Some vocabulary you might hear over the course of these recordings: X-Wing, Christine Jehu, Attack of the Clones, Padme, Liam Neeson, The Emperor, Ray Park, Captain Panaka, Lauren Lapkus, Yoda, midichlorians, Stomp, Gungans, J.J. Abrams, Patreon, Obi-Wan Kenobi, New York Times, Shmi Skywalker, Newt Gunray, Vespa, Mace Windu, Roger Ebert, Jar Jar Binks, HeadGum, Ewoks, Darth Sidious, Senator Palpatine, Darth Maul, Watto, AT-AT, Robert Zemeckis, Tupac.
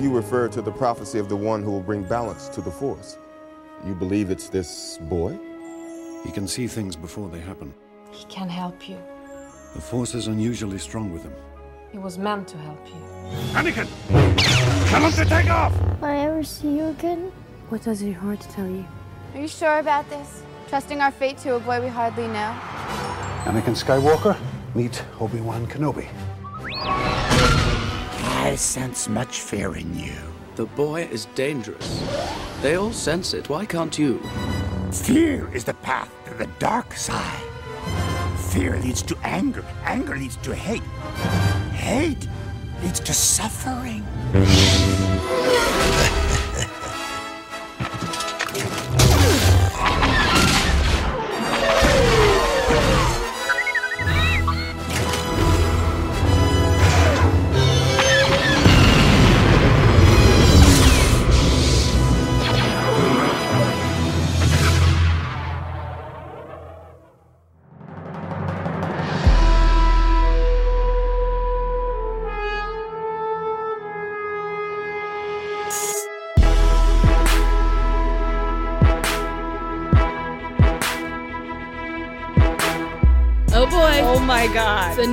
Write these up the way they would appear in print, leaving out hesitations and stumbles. You refer to the prophecy of the one who will bring balance to the Force. You believe it's this boy? He can see things before they happen. He can help you. The Force is unusually strong with him. He was meant to help you. Anakin! Tell him to take off! Will I ever see you again? What does your heart tell you? Are you sure about this? Trusting our fate to a boy we hardly know? Anakin Skywalker, meet Obi-Wan Kenobi. I sense much fear in you. The boy is dangerous. They all sense it. Why can't you? Fear is the path to the dark side. Fear leads to anger. Anger leads to hate. Hate leads to suffering. God. It's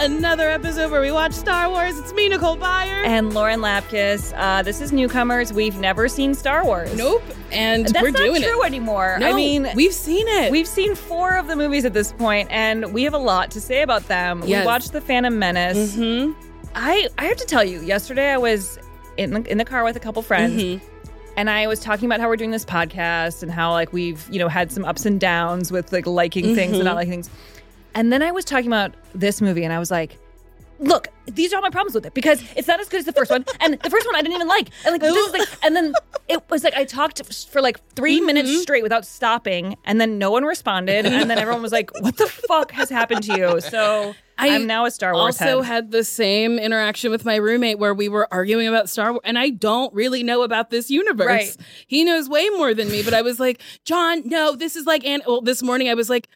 another episode where we watch Star Wars. It's me, Nicole Byer. And Lauren Lapkus. This is Newcomers. We've never seen Star Wars. Nope. And we're doing it. That's not true anymore. No, I mean, we've seen it. We've seen 4 of the movies at this point, and we have a lot to say about them. Yes. We watched The Phantom Menace. Mm-hmm. I have to tell you, yesterday I was in the car with a couple friends. Mm-hmm. And I was talking about how we're doing this podcast and how like we've, had some ups and downs with like liking mm-hmm. things and not liking things. And then I was talking about this movie, and I was like, look, these are all my problems with it, because it's not as good as the first one, and the first one I didn't even like. And like this is like, and then it was like I talked for like 3 mm-hmm. minutes straight without stopping, and then no one responded, and then everyone was like, what the fuck has happened to you? So I'm now a Star Wars head. I also had the same interaction with my roommate where we were arguing about Star Wars, and I don't really know about this universe. Right. He knows way more than me, but I was like, John, no, this is like, this morning I was like,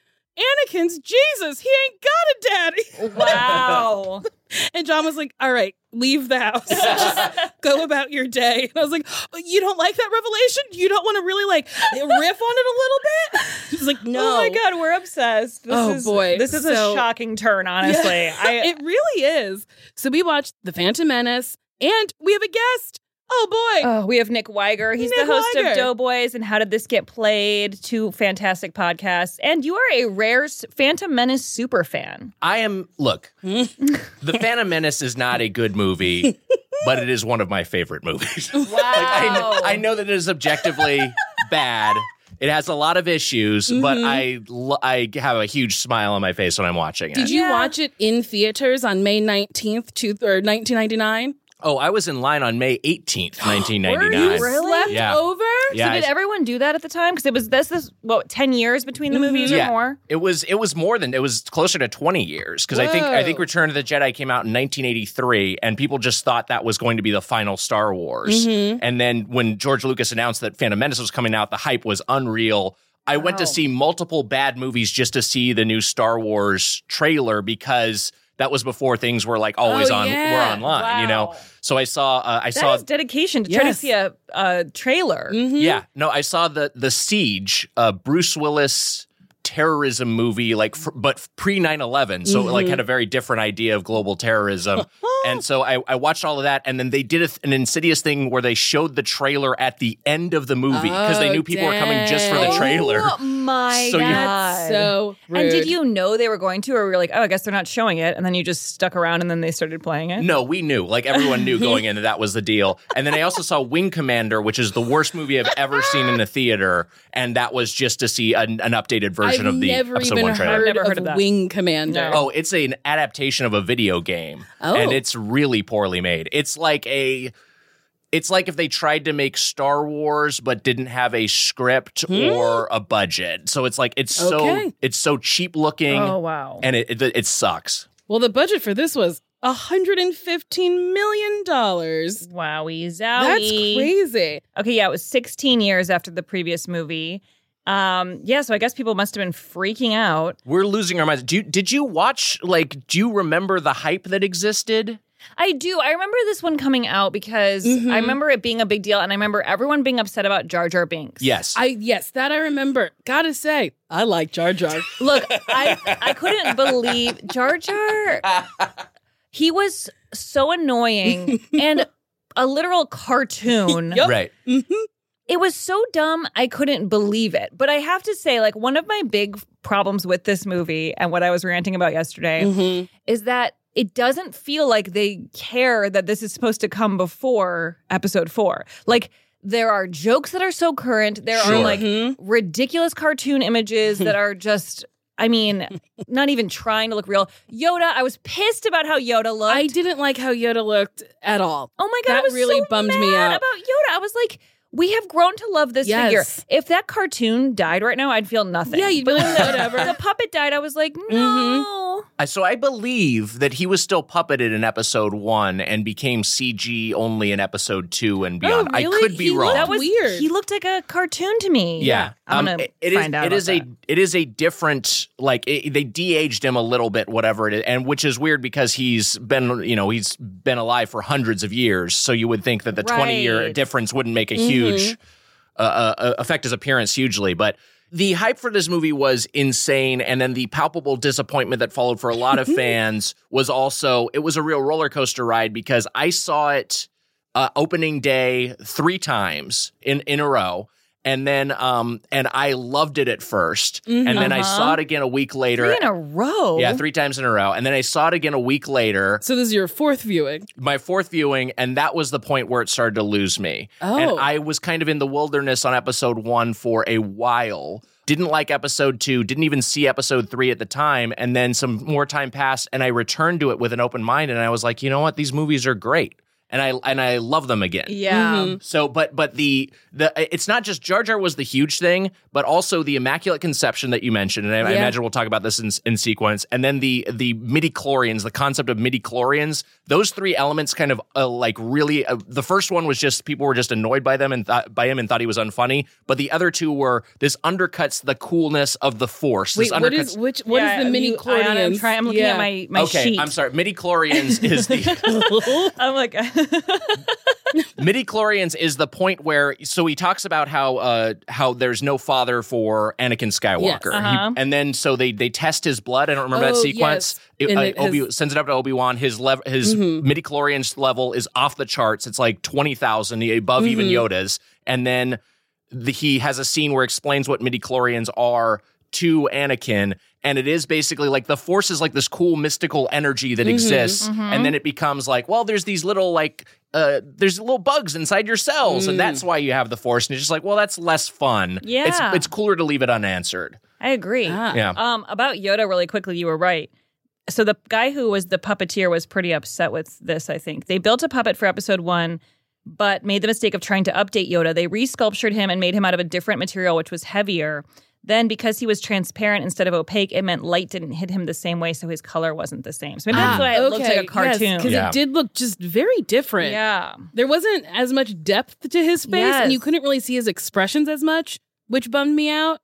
Anakin's Jesus. He ain't got a daddy. Wow. And John was like, all right, leave the house. Just go about your day. And I was like, you don't like that revelation? You don't want to really like riff on it a little bit? He's like, no. Oh my God, we're obsessed. This is a shocking turn, honestly. Yeah. It really is. So we watched The Phantom Menace, and we have a guest. Oh, boy. Oh, we have Nick Wiger. He's the host of Doughboys and How Did This Get Played, 2 fantastic podcasts. And you are a rare Phantom Menace super fan. I am. Look, The Phantom Menace is not a good movie, but it is one of my favorite movies. Wow. I know that it is objectively bad. It has a lot of issues, mm-hmm. but I have a huge smile on my face when I'm watching it. Did you watch it in theaters on May 19th, 1999? Oh, I was in line on May 18th, 1999. Were you really? Slept over? Yeah, so did everyone do that at the time? Because it was what 10 years between the movies or more? It was more than, it was closer to 20 years because I think Return of the Jedi came out in 1983 and people just thought that was going to be the final Star Wars. Mm-hmm. And then when George Lucas announced that Phantom Menace was coming out, the hype was unreal. I went to see multiple bad movies just to see the new Star Wars trailer because that was before things were like always were online, you know? So I saw, I saw is dedication to try to see a trailer. Mm-hmm. Yeah. No, I saw the Siege, Bruce Willis terrorism movie, like, but pre 9/11. So it like had a very different idea of global terrorism. And so I watched all of that. And then they did an insidious thing where they showed the trailer at the end of the movie because they knew people were coming just for the trailer. Oh my God. So rude. And did you know they were going to, or were you like, oh, I guess they're not showing it. And then you just stuck around and then they started playing it? No, we knew. Like everyone knew going in that that was the deal. And then I also saw Wing Commander, which is the worst movie I've ever seen in a theater. And that was just to see an updated version of the episode 1 trailer. I've never heard of that. Wing Commander. Oh, it's an adaptation of a video game. Oh. And it's really poorly made. It's like if they tried to make Star Wars but didn't have a script or a budget. So it's like it's so cheap looking. Oh wow! And it sucks. Well, the budget for this was $115 million. Wowie zowie! That's crazy. Okay, yeah, it was 16 years after the previous movie. So I guess people must have been freaking out. We're losing our minds. Did you watch, like, do you remember the hype that existed? I do. I remember this one coming out because I remember it being a big deal, and I remember everyone being upset about Jar Jar Binks. Yes. Yes, that I remember. Gotta say, I like Jar Jar. Look, I couldn't believe Jar Jar. He was so annoying and a literal cartoon. Yep. Right. Mm-hmm. It was so dumb, I couldn't believe it. But I have to say, like, one of my big problems with this movie and what I was ranting about yesterday is that it doesn't feel like they care that this is supposed to come before episode 4. Like, there are jokes that are so current. There are, like, ridiculous cartoon images that are just... I mean, not even trying to look real. Yoda, I was pissed about how Yoda looked. I didn't like how Yoda looked at all. Oh my God, that I was really so bummed mad me out about Yoda. I was like... We have grown to love this figure. If that cartoon died right now, I'd feel nothing. Yeah, you'd be like, whatever. The puppet died, I was like, no. Mm-hmm. So I believe that he was still puppeted in episode 1 and became CG only in episode 2 and beyond. Oh, really? I could be wrong. That was weird. He looked like a cartoon to me. Yeah. I'm going to find out. It is a different, like, they de-aged him a little bit, whatever it is, and which is weird because he's been alive for hundreds of years, so you would think that the 20-year difference wouldn't make a huge affect his appearance hugely, but the hype for this movie was insane, and then the palpable disappointment that followed for a lot of fans was also, it was a real roller coaster ride because I saw it opening day 3 times in a row. And then, and I loved it at first. Mm-hmm. And then I saw it again a week later. 3 in a row? Yeah, 3 times in a row. And then I saw it again a week later. So this is your 4th viewing? My 4th viewing, and that was the point where it started to lose me. Oh. And I was kind of in the wilderness on episode 1 for a while. Didn't like episode 2, didn't even see episode 3 at the time. And then some more time passed, and I returned to it with an open mind. And I was like, you know what? These movies are great. And I love them again. Yeah. Mm-hmm. So, but the it's not just Jar Jar was the huge thing, but also the Immaculate Conception that you mentioned, and I imagine we'll talk about this in sequence. And then the midichlorians, the concept of midichlorians, those 3 elements kind of like really. The first one was just people were just annoyed by them and thought he was unfunny. But the other 2 were this undercuts the coolness of the Force. Wait, what is the midichlorians? I'm looking at my sheet. I'm sorry. Midichlorians is the. I'm like. Midichlorians is the point where so he talks about how there's no father for Anakin Skywalker. Yes. Uh-huh. And then so they test his blood. I don't remember that sequence. Yes. Obi sends it up to Obi-Wan. His midichlorians level is off the charts. It's like 20,000 above even Yoda's. And then he has a scene where explains what midichlorians are to Anakin. And it is basically like the Force is like this cool mystical energy that exists. Mm-hmm. And then it becomes like, well, there's these little like, there's little bugs inside your cells. And that's why you have the Force. And it's just like, well, that's less fun. Yeah. It's cooler to leave it unanswered. I agree. Yeah. About Yoda really quickly, you were right. So the guy who was the puppeteer was pretty upset with this, I think. They built a puppet for episode one, but made the mistake of trying to update Yoda. They re-sculptured him and made him out of a different material, which was heavier. Then because he was transparent instead of opaque, it meant light didn't hit him the same way, so his color wasn't the same. So maybe that's why it looked like a cartoon. Yes, because it did look just very different. Yeah. There wasn't as much depth to his face, and you couldn't really see his expressions as much, which bummed me out.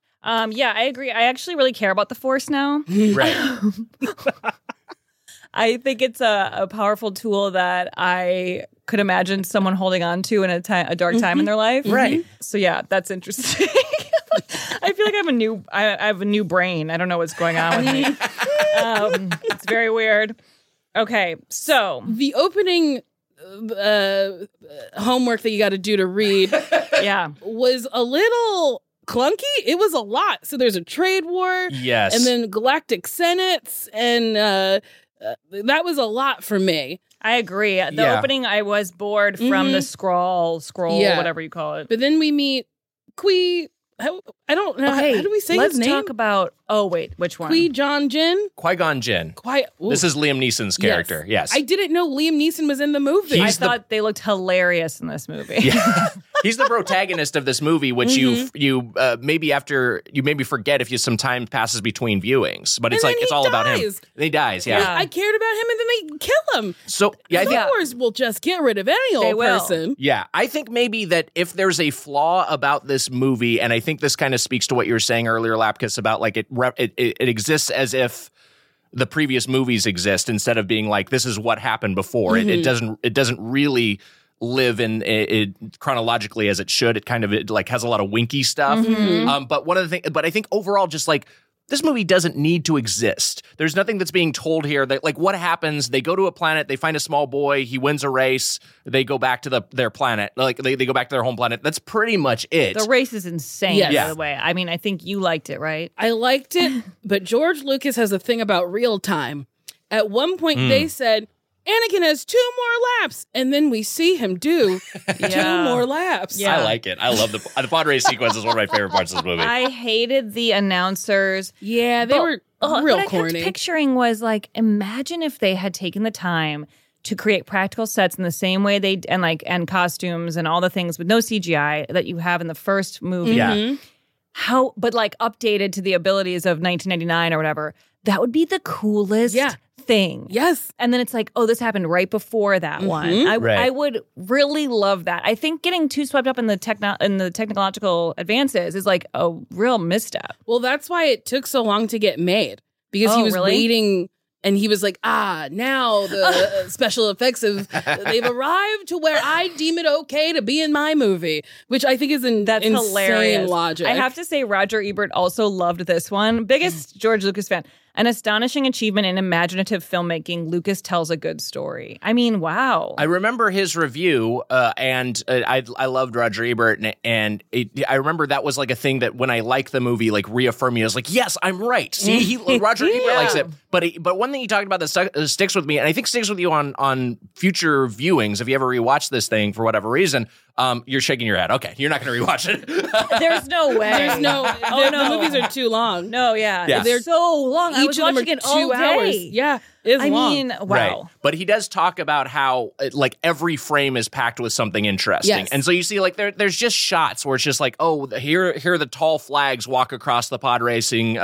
Yeah, I agree. I actually really care about the Force now. Right. I think it's a powerful tool that I could imagine someone holding on to in a dark time in their life. Right. So yeah, that's interesting. I feel like I have a new brain. I don't know what's going on with me. It's very weird. Okay, so the opening homework that you got to do to read, was a little clunky. It was a lot. So there's a trade war, and then galactic senates, and that was a lot for me. I agree. The opening, I was bored from the scroll, whatever you call it. But then we meet I don't know. Okay, how do we say his name? Let's talk about. Oh wait, which one? Qui-Gon Jinn. Qui-Gon Jinn. This is Liam Neeson's character. Yes. I didn't know Liam Neeson was in the movie. I thought they looked hilarious in this movie. Yeah. He's the protagonist of this movie, which you maybe forget if some time passes between viewings. But it's all about him. And he dies. Yeah. I cared about him, and then they kill him. So Star Wars will just get rid of any old person. Yeah, I think maybe that if there's a flaw about this movie, and I think this kind of speaks to what you were saying earlier, Lapkus, about like it exists as if the previous movies exist instead of being like this is what happened before. It doesn't really live in it chronologically as it should. It kind of has a lot of winky stuff. But one of the things, but I think overall, just like this movie doesn't need to exist. There's nothing that's being told here that like what happens. They go to a planet, they find a small boy, he wins a race, they go back to their planet. Like they go back to their home planet. That's pretty much it. The race is insane, by the way. I mean, I think you liked it, right? I liked it, but George Lucas has a thing about real time. At one point they said, Anakin has 2 more laps, and then we see him do 2 more laps. Yeah. I like it. I love the pod race sequence is one of my favorite parts of this movie. I hated the announcers. Yeah, they were real corny. What I kept picturing was like, imagine if they had taken the time to create practical sets in the same way they and costumes and all the things with no CGI that you have in the first movie. Mm-hmm. Yeah. But updated to the abilities of 1999 or whatever. That would be the coolest thing. Yes. And then it's like, oh, this happened right before that one. I would really love that. I think getting too swept up in the technological advances is like a real misstep. Well, that's why it took so long to get made, because he was waiting, and he was like, now the special effects they've arrived to where I deem it okay to be in my movie, which I think is insane hilarious logic. I have to say Roger Ebert also loved this one. Biggest George Lucas fan. An astonishing achievement in imaginative filmmaking, Lucas tells a good story. I mean, wow. I remember his review, and I loved Roger Ebert, and I remember that was like a thing that when I liked the movie, like reaffirmed me. I was like, yes, I'm right. See, Roger Ebert likes it. But one thing he talked about that sticks with me, and I think sticks with you on future viewings, if you ever rewatch this thing for whatever reason, you're shaking your head. Okay, you're not going to rewatch it. There's no way. There's no. Oh no, the movies are too long. No, yeah. They're so long. Each I was watching it all day. Hours. Yeah, it is long. I mean, wow. Right. But he does talk about how like every frame is packed with something interesting, and so you see like there's just shots where it's just like, oh, here are the tall flags walk across the pod racing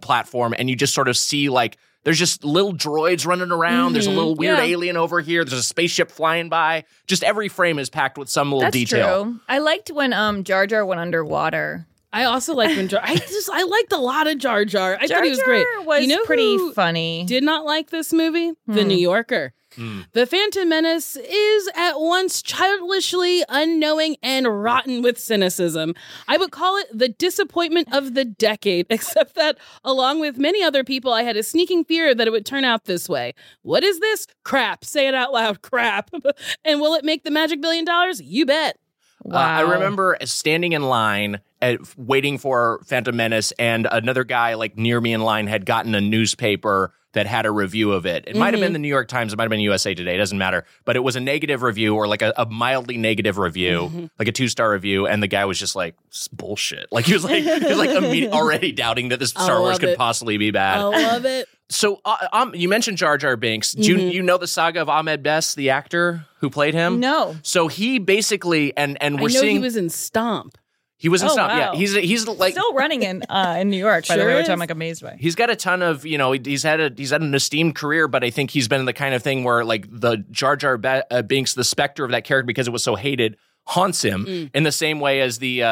platform, and you just sort of see like there's just little droids running around. There's a little weird alien over here. There's a spaceship flying by. Just every frame is packed with some little detail. That's true. I liked when Jar Jar went underwater. I also liked when I liked a lot of Jar Jar. I thought he was great. Was you know pretty who funny. Did not like this movie? The New Yorker. The Phantom Menace is at once childishly unknowing and rotten with cynicism. I would call it the disappointment of the decade, except that along with many other people, I had a sneaking fear that it would turn out this way. What is this? Crap. Say it out loud. Crap. And will it make the magic $1 billion? You bet. Wow. I remember standing in line waiting for Phantom Menace, and another guy like near me in line had gotten a newspaper that had a review of it. It might have been the New York Times. It might have been USA Today. It doesn't matter. But it was a negative review, or like a mildly negative review, like a 2-star review. And the guy was just like, it's bullshit. Like he was like already doubting that this Star Wars could possibly be bad. I love it. So you mentioned Jar Jar Binks. Do you know the saga of Ahmed Best, the actor who played him? No. So he basically, and we're seeing... he was in Stomp. He was in Stomp, wow. Yeah. He's like... still running in New York, by the way, which I'm like amazed by. He's got a ton of, you know, he's had an esteemed career, but I think he's been the kind of thing where like the Jar Jar Binks, the specter of that character, because it was so hated, haunts him in the same way as the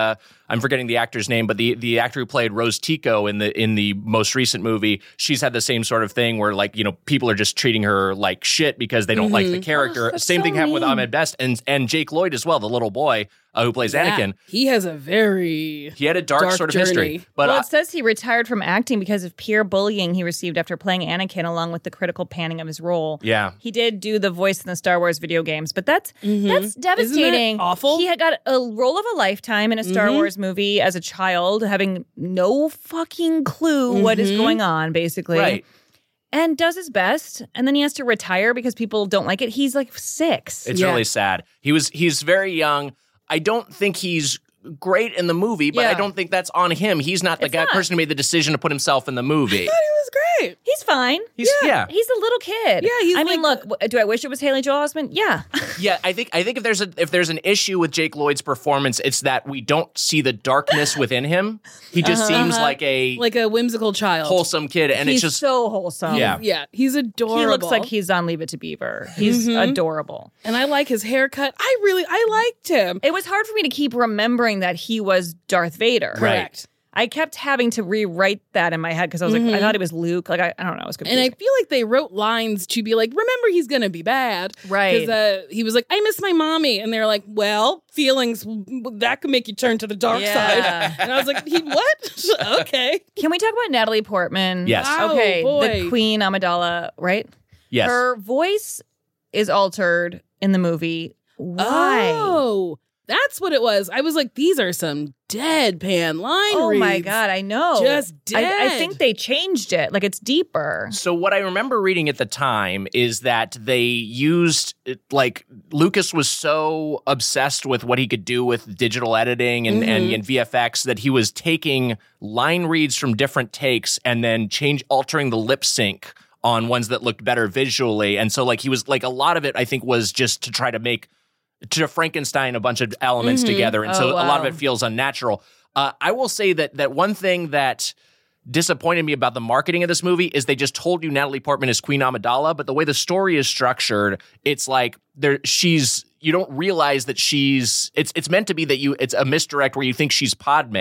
I'm forgetting the actor's name, but the actor who played Rose Tico in the most recent movie, she's had the same sort of thing where like, you know, people are just treating her like shit because they don't like the character. Oh, same thing happened with Ahmed Best and Jake Lloyd as well, the little boy who plays Anakin. He has a dark sort of history. But it says he retired from acting because of peer bullying he received after playing Anakin, along with the critical panning of his role. Yeah, he did do the voice in the Star Wars video games, but that's devastating. Isn't that awful? He had got a role of a lifetime in a Star Wars movie as a child, having no fucking clue what is going on, basically. Right. And does his best, and then he has to retire because people don't like it. He's like 6. It's really sad. He's very young. I don't think he's great in the movie, but I don't think that's on him. He's not the person who made the decision to put himself in the movie. I thought he was great. He's fine. He's a little kid. Yeah, I mean, look, do I wish it was Haley Joel Osment? Yeah. Yeah, I think if there's an issue with Jake Lloyd's performance, it's that we don't see the darkness within him. He just seems like a whimsical child, wholesome kid, and he's so wholesome. Yeah, he's adorable. He looks like he's on Leave It to Beaver. He's adorable, and I like his haircut. I liked him. It was hard for me to keep remembering that he was Darth Vader. Correct. I kept having to rewrite that in my head because I was like, I thought it was Luke. Like, I don't know. It was confusing. And I feel like they wrote lines to be like, remember, he's going to be bad. Right. Because he was like, I miss my mommy. And they're like, well, feelings, that could make you turn to the dark side. And I was like, what? Okay. Can we talk about Natalie Portman? Yes. Oh, okay. Boy. The Queen Amidala, right? Yes. Her voice is altered in the movie. Why? Oh. That's what it was. I was like, these are some deadpan line reads. Oh my God, I know. Just dead. I think they changed it. Like, it's deeper. So what I remember reading at the time is that they used, like, Lucas was so obsessed with what he could do with digital editing and VFX that he was taking line reads from different takes and then altering the lip sync on ones that looked better visually. And so, like, he was, like, a lot of it, I think, was just to try to make... to Frankenstein a bunch of elements together, and a lot of it feels unnatural. I will say that one thing that disappointed me about the marketing of this movie is they just told you Natalie Portman is Queen Amidala, but the way the story is structured, it's like you don't realize that it's meant to be that it's a misdirect where you think she's Padme,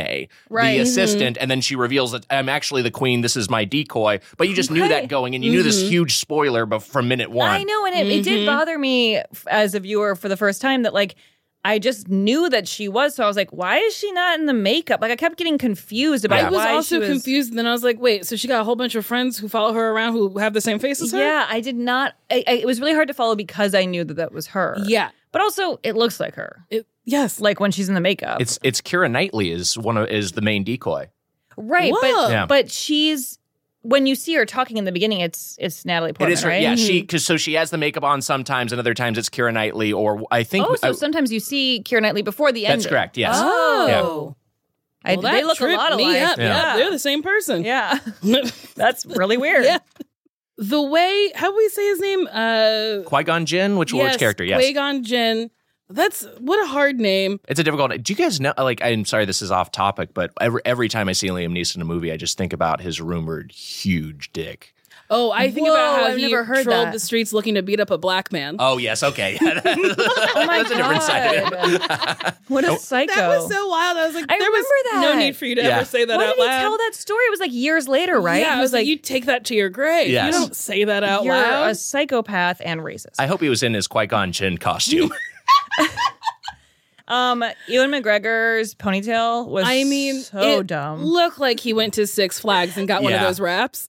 the assistant, and then she reveals that I'm actually the queen, this is my decoy. But you just knew that going in. You knew this huge spoiler from minute one. I know, and it did bother me as a viewer for the first time that, like, I just knew that she was, so I was like, why is she not in the makeup? Like, I kept getting confused about why she was. I was also confused, and then I was like, wait, so she got a whole bunch of friends who follow her around who have the same face as her? Yeah, I did not. It was really hard to follow because I knew that was her. Yeah. But also, it looks like her. Yes. Like, when she's in the makeup. It's Keira Knightley is the main decoy. Right, but she's... when you see her talking in the beginning, it's Natalie Portman, it is her, right? Yeah, so she has the makeup on sometimes, and other times it's Keira Knightley, or I think... Oh, so sometimes you see Keira Knightley before the end. That's correct, yes. Oh. Yeah. They look a lot alike. Yeah, they're the same person. Yeah. That's really weird. Yeah. The way... how do we say his name? Qui-Gon Jinn, which character? Yes, Qui-Gon Jinn. That's... what a hard name. It's a difficult name. Do you guys know, like, I'm sorry this is off topic, but every time I see Liam Neeson in a movie, I just think about his rumored huge dick. Oh, I think about how he trolled the streets looking to beat up a black man. Oh, yes. Okay. Yeah, that's a different side. What a psycho. That was so wild. I was like, there was no need for you to ever say that out loud. Why did he tell that story? It was like years later, right? Yeah, I was like, you take that to your grave. Yes. You don't say that out loud. You're a psychopath and racist. I hope he was in his Qui-Gon Jinn costume. Ewan McGregor's ponytail was so dumb. Looked like he went to Six Flags and got one of those wraps.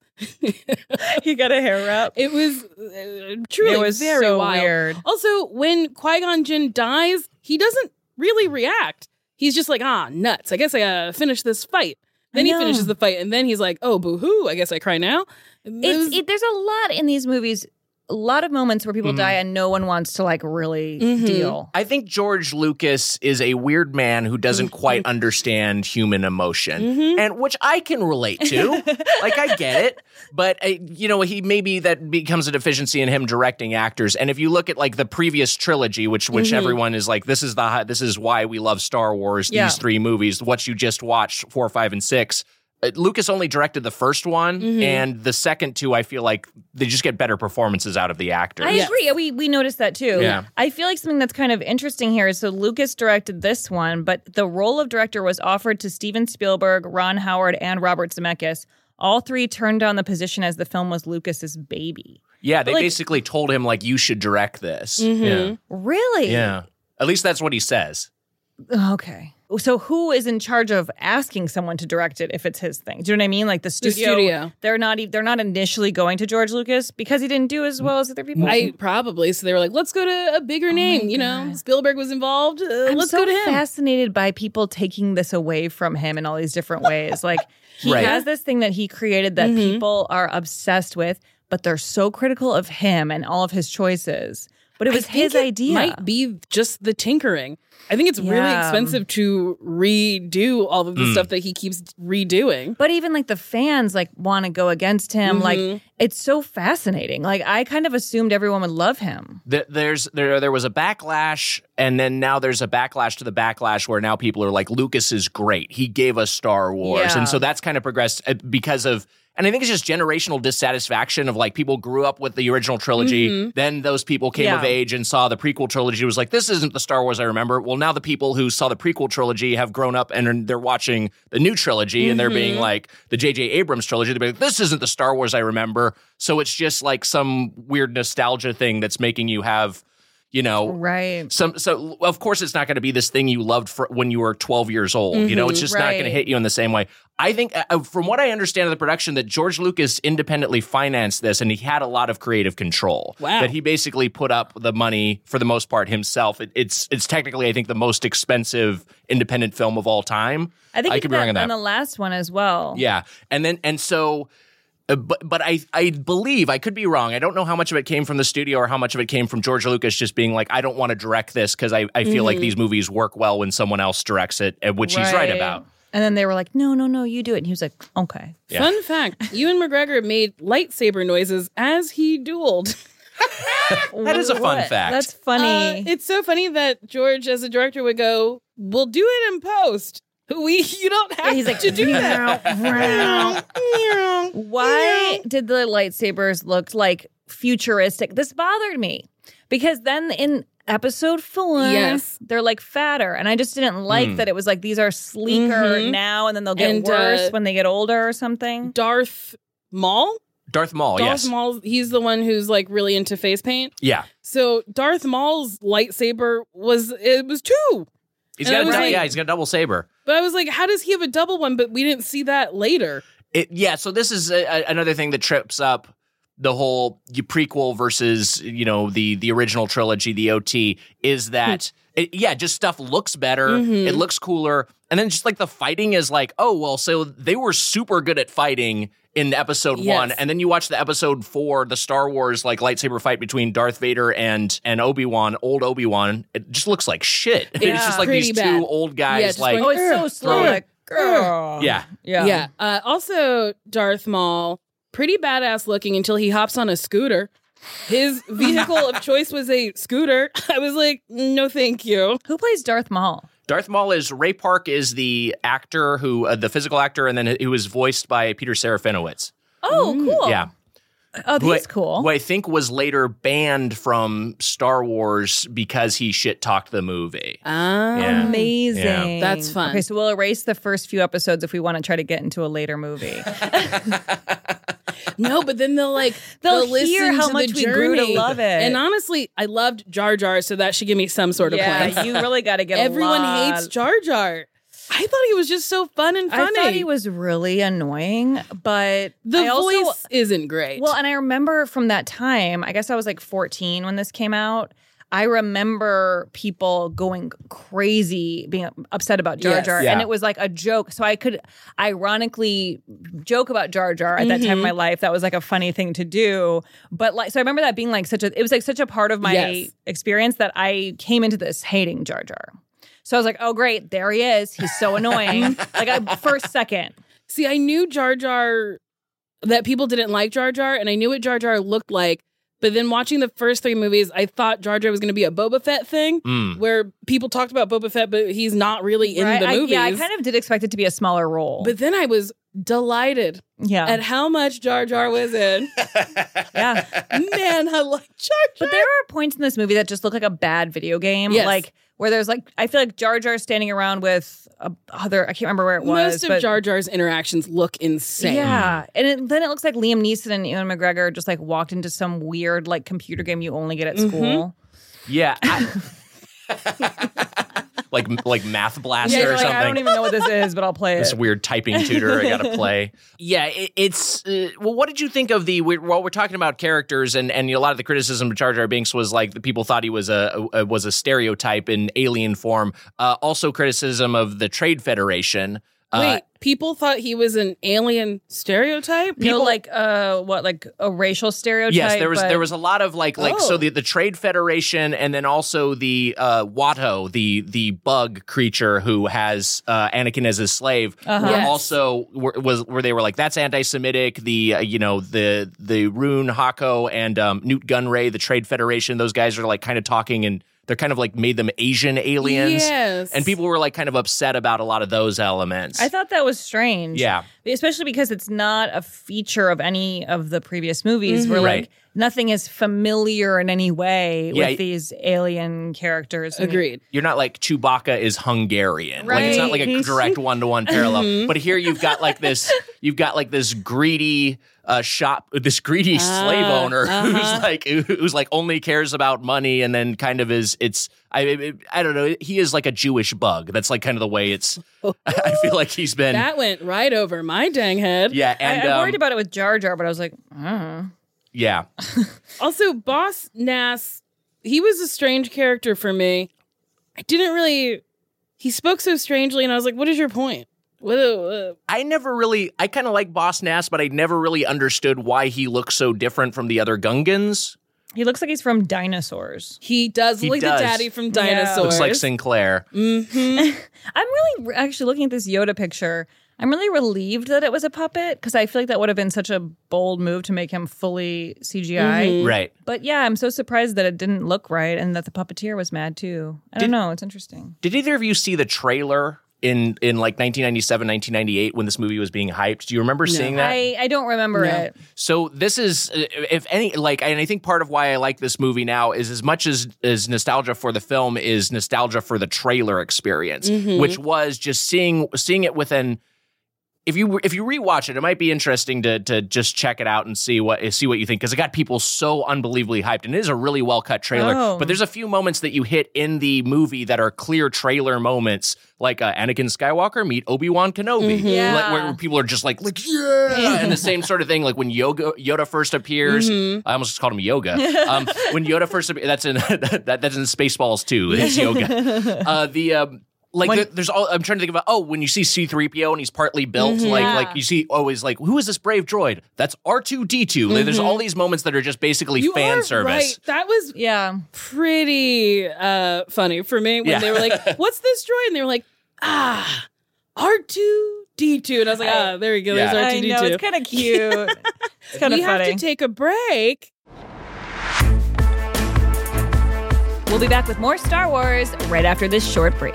He got a hair wrap. It was truly very so wild. Weird. Also, when Qui-Gon Jinn dies, he doesn't really react. He's just like, nuts. I guess I gotta finish this fight. Then he finishes the fight, and then he's like, oh, boo-hoo, I guess I cry now. There's a lot in these movies a lot of moments where people die and no one wants to like really deal. I think George Lucas is a weird man who doesn't quite understand human emotion, and which I can relate to. Like, I get it, but you know, he maybe that becomes a deficiency in him directing actors. And if you look at like the previous trilogy, which everyone is like, this is why we love Star Wars. Yeah. These three movies, what you just watched, 4, 5, and 6. Lucas only directed the first one, and the second two, I feel like they just get better performances out of the actors. I agree. We noticed that, too. Yeah. I feel like something that's kind of interesting here is, so Lucas directed this one, but the role of director was offered to Steven Spielberg, Ron Howard, and Robert Zemeckis. All three turned down the position as the film was Lucas's baby. Yeah, they basically told him, like, you should direct this. Yeah. Really? Yeah. At least that's what he says. Okay. So who is in charge of asking someone to direct it if it's his thing? Do you know what I mean? Like the studio. They're not initially going to George Lucas because he didn't do as well as other people. Probably. So they were like, let's go to a bigger name. You know, Spielberg was involved. Let's go to him. I'm so fascinated by people taking this away from him in all these different ways. Like he has this thing that he created that people are obsessed with, but they're so critical of him and all of his choices. But it was his idea. Might be just the tinkering. I think it's really expensive to redo all of the stuff that he keeps redoing. But even like the fans like want to go against him. Like it's so fascinating. Like I kind of assumed everyone would love him. There was a backlash, and then now there's a backlash to the backlash where now people are like, Lucas is great. He gave us Star Wars, and so that's kind of progressed because of. And I think it's just generational dissatisfaction of like people grew up with the original trilogy. Then those people came of age and saw the prequel trilogy. It was like, this isn't the Star Wars I remember. Well, now the people who saw the prequel trilogy have grown up and they're watching the new trilogy and they're being like the J.J. Abrams trilogy. They're like, this isn't the Star Wars I remember. So it's just like some weird nostalgia thing that's making you have, you know, so of course it's not going to be this thing you loved when you were 12 years old. You know, it's just not going to hit you in the same way. I think from what I understand of the production, that George Lucas independently financed this and he had a lot of creative control. Wow. That he basically put up the money for the most part himself. It's technically, I think, the most expensive independent film of all time. I think he could be wrong on that. On the last one as well. Yeah. And so. But I believe, I could be wrong, I don't know how much of it came from the studio or how much of it came from George Lucas just being like, I don't want to direct this because I feel like these movies work well when someone else directs it, which he's right about. And then they were like, no, you do it. And he was like, okay. Yeah. Fun fact, Ewan McGregor made lightsaber noises as he dueled. That is a fun fact. That's funny. It's so funny that George as a director would go, we'll do it in post. You don't have to do that. Why did the lightsabers look like futuristic? This bothered me because then in episode 4, they're like fatter, and I just didn't like that it was like these are sleeker now, and then they'll get worse when they get older or something. Darth Maul, yes. Darth Maul, he's the one who's like really into face paint. Yeah. So Darth Maul's lightsaber was 2. He's got a double saber. But I was like, how does he have a double one? But we didn't see that later. So this is another thing that trips up the whole prequel versus, you know, the original trilogy, the OT, is that, just stuff looks better. It looks cooler. And then just like the fighting is like, oh, well, so they were super good at fighting in episode 1, and then you watch the episode 4, the Star Wars like lightsaber fight between Darth Vader and Obi-Wan, old Obi-Wan. It just looks like shit. Yeah, it's just like these two old guys like, oh, it's so slow. Like, yeah. Also, Darth Maul, pretty badass looking until he hops on a scooter. His vehicle of choice was a scooter. I was like, no, thank you. Who plays Darth Maul? Darth Maul is Ray Park, is the actor who the physical actor, and then he was voiced by Peter Serafinowicz. Oh, cool! Yeah, oh, that's cool. Who I think was later banned from Star Wars because he shit talked the movie. Oh, yeah. Amazing! Yeah. That's fun. Okay, so we'll erase the first few episodes if we want to try to get into a later movie. No, but then they'll hear how much we grew to love it. And honestly, I loved Jar Jar, so that should give me some sort of points. Yeah, you really got to get. Everyone hates Jar Jar. I thought he was just so fun and funny. I thought he was really annoying, but the voice isn't great. Well, and I remember from that time, I guess I was like 14 when this came out. I remember people going crazy, being upset about Jar Jar. Yeah. And it was like a joke. So I could ironically joke about Jar Jar at that time in my life. That was like a funny thing to do. But like, so I remember that being like such a, it was like such a part of my experience that I came into this hating Jar Jar. So I was like, oh, great. There he is. He's so annoying. Like I, first second. See, I knew Jar Jar, that people didn't like Jar Jar. And I knew what Jar Jar looked like. But then watching the first three movies, I thought Jar Jar was going to be a Boba Fett thing, where people talked about Boba Fett, but he's not really in the movies. Yeah, I kind of did expect it to be a smaller role. But then I was delighted at how much Jar Jar was in. Man, I like Jar Jar. But there are points in this movie that just look like a bad video game. Yes. Like, where there's like, I feel like Jar Jar standing around with other, I can't remember where it was. Most of Jar Jar's interactions look insane. Yeah. And then it looks like Liam Neeson and Ewan McGregor just like walked into some weird like computer game you only get at school. Yeah. Like Math Blaster or something. I don't even know what this is, but I'll play this weird typing tutor I gotta play. Yeah, it's... well, what did you think of the... While we're talking about characters, and a lot of the criticism of Jar Jar Binks was like the people thought he was a stereotype in alien form. Also criticism of the Trade Federation. Wait, people thought he was an alien stereotype? People, like a racial stereotype? Yes, there was a lot of so the Trade Federation, and then also the Watto, the bug creature who has Anakin as his slave, where they were like, that's anti-Semitic. The the Rune Hako and Newt Gunray, the Trade Federation, those guys are like kind of talking and. They're kind of like made them Asian aliens. Yes. And people were like kind of upset about a lot of those elements. I thought that was strange. Yeah. Especially because it's not a feature of any of the previous movies where like nothing is familiar in any way with these alien characters. Agreed. You're not like Chewbacca is Hungarian. Right. Like it's not like a direct one-to-one parallel. But here you've got like this greedy slave owner who's like only cares about money, and then kind of is I don't know, he is like a Jewish bug. That's like kind of the way it's I feel like he's been. That went right over my dang head. Yeah, and I'm worried about it with Jar Jar, but I was like, yeah. Also, Boss Nass, he was a strange character for me. He spoke so strangely, and I was like, what is your point? I kind of like Boss Nass, but I never really understood why he looks so different from the other Gungans. He looks like he's from Dinosaurs. He does look like the daddy from Dinosaurs. Yeah. Looks like Sinclair. Mm-hmm. I'm really actually looking at this Yoda picture. I'm really relieved that it was a puppet, because I feel like that would have been such a bold move to make him fully CGI. Mm-hmm. Right. But yeah, I'm so surprised that it didn't look right and that the puppeteer was mad too. I don't know. It's interesting. Did either of you see the trailer? In like 1997, 1998, when this movie was being hyped. Do you remember seeing that? I don't remember it. So this is, if any, and I think part of why I like this movie now is as much as nostalgia for the film is nostalgia for the trailer experience, which was just seeing it with an, if you rewatch it, it might be interesting to just check it out and see what you think, because it got people so unbelievably hyped, and it is a really well cut trailer. Oh. But there's a few moments that you hit in the movie that are clear trailer moments, like Anakin Skywalker meet Obi-Wan Kenobi, where people are just like and the same sort of thing, like when Yoda first appears. I almost just called him Yoga. When Yoda first appears, that's in Spaceballs 2. It's Yoga. I'm trying to think about, when you see C-3PO and he's partly built, like you see always like, who is this brave droid? That's R2-D2. Like, there's all these moments that are just basically fan service. Right. That was pretty funny for me when they were like, what's this droid? And they were like, R2-D2. And I was like, there we go. Yeah. There's R2-D2. I know, it's kind of cute. It's kind of funny. We have to take a break. We'll be back with more Star Wars right after this short break.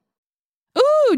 Ooh,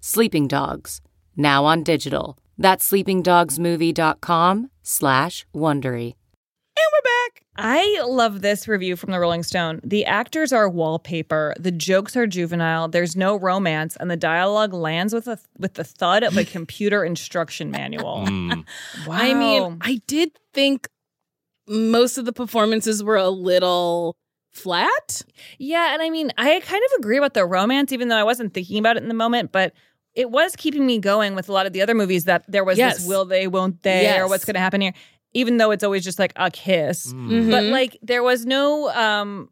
Sleeping Dogs, now on digital. That's sleepingdogsmovie.com/Wondery. And we're back. I love this review from the Rolling Stone. The actors are wallpaper. The jokes are juvenile. There's no romance. And the dialogue lands with the thud of a computer instruction manual. Wow. I mean, I did think most of the performances were a little flat. Yeah. And I mean, I kind of agree about the romance, even though I wasn't thinking about it in the moment. But it was keeping me going with a lot of the other movies that there was this will they, won't they, or what's going to happen here, even though it's always just like a kiss. Mm-hmm. But like there was no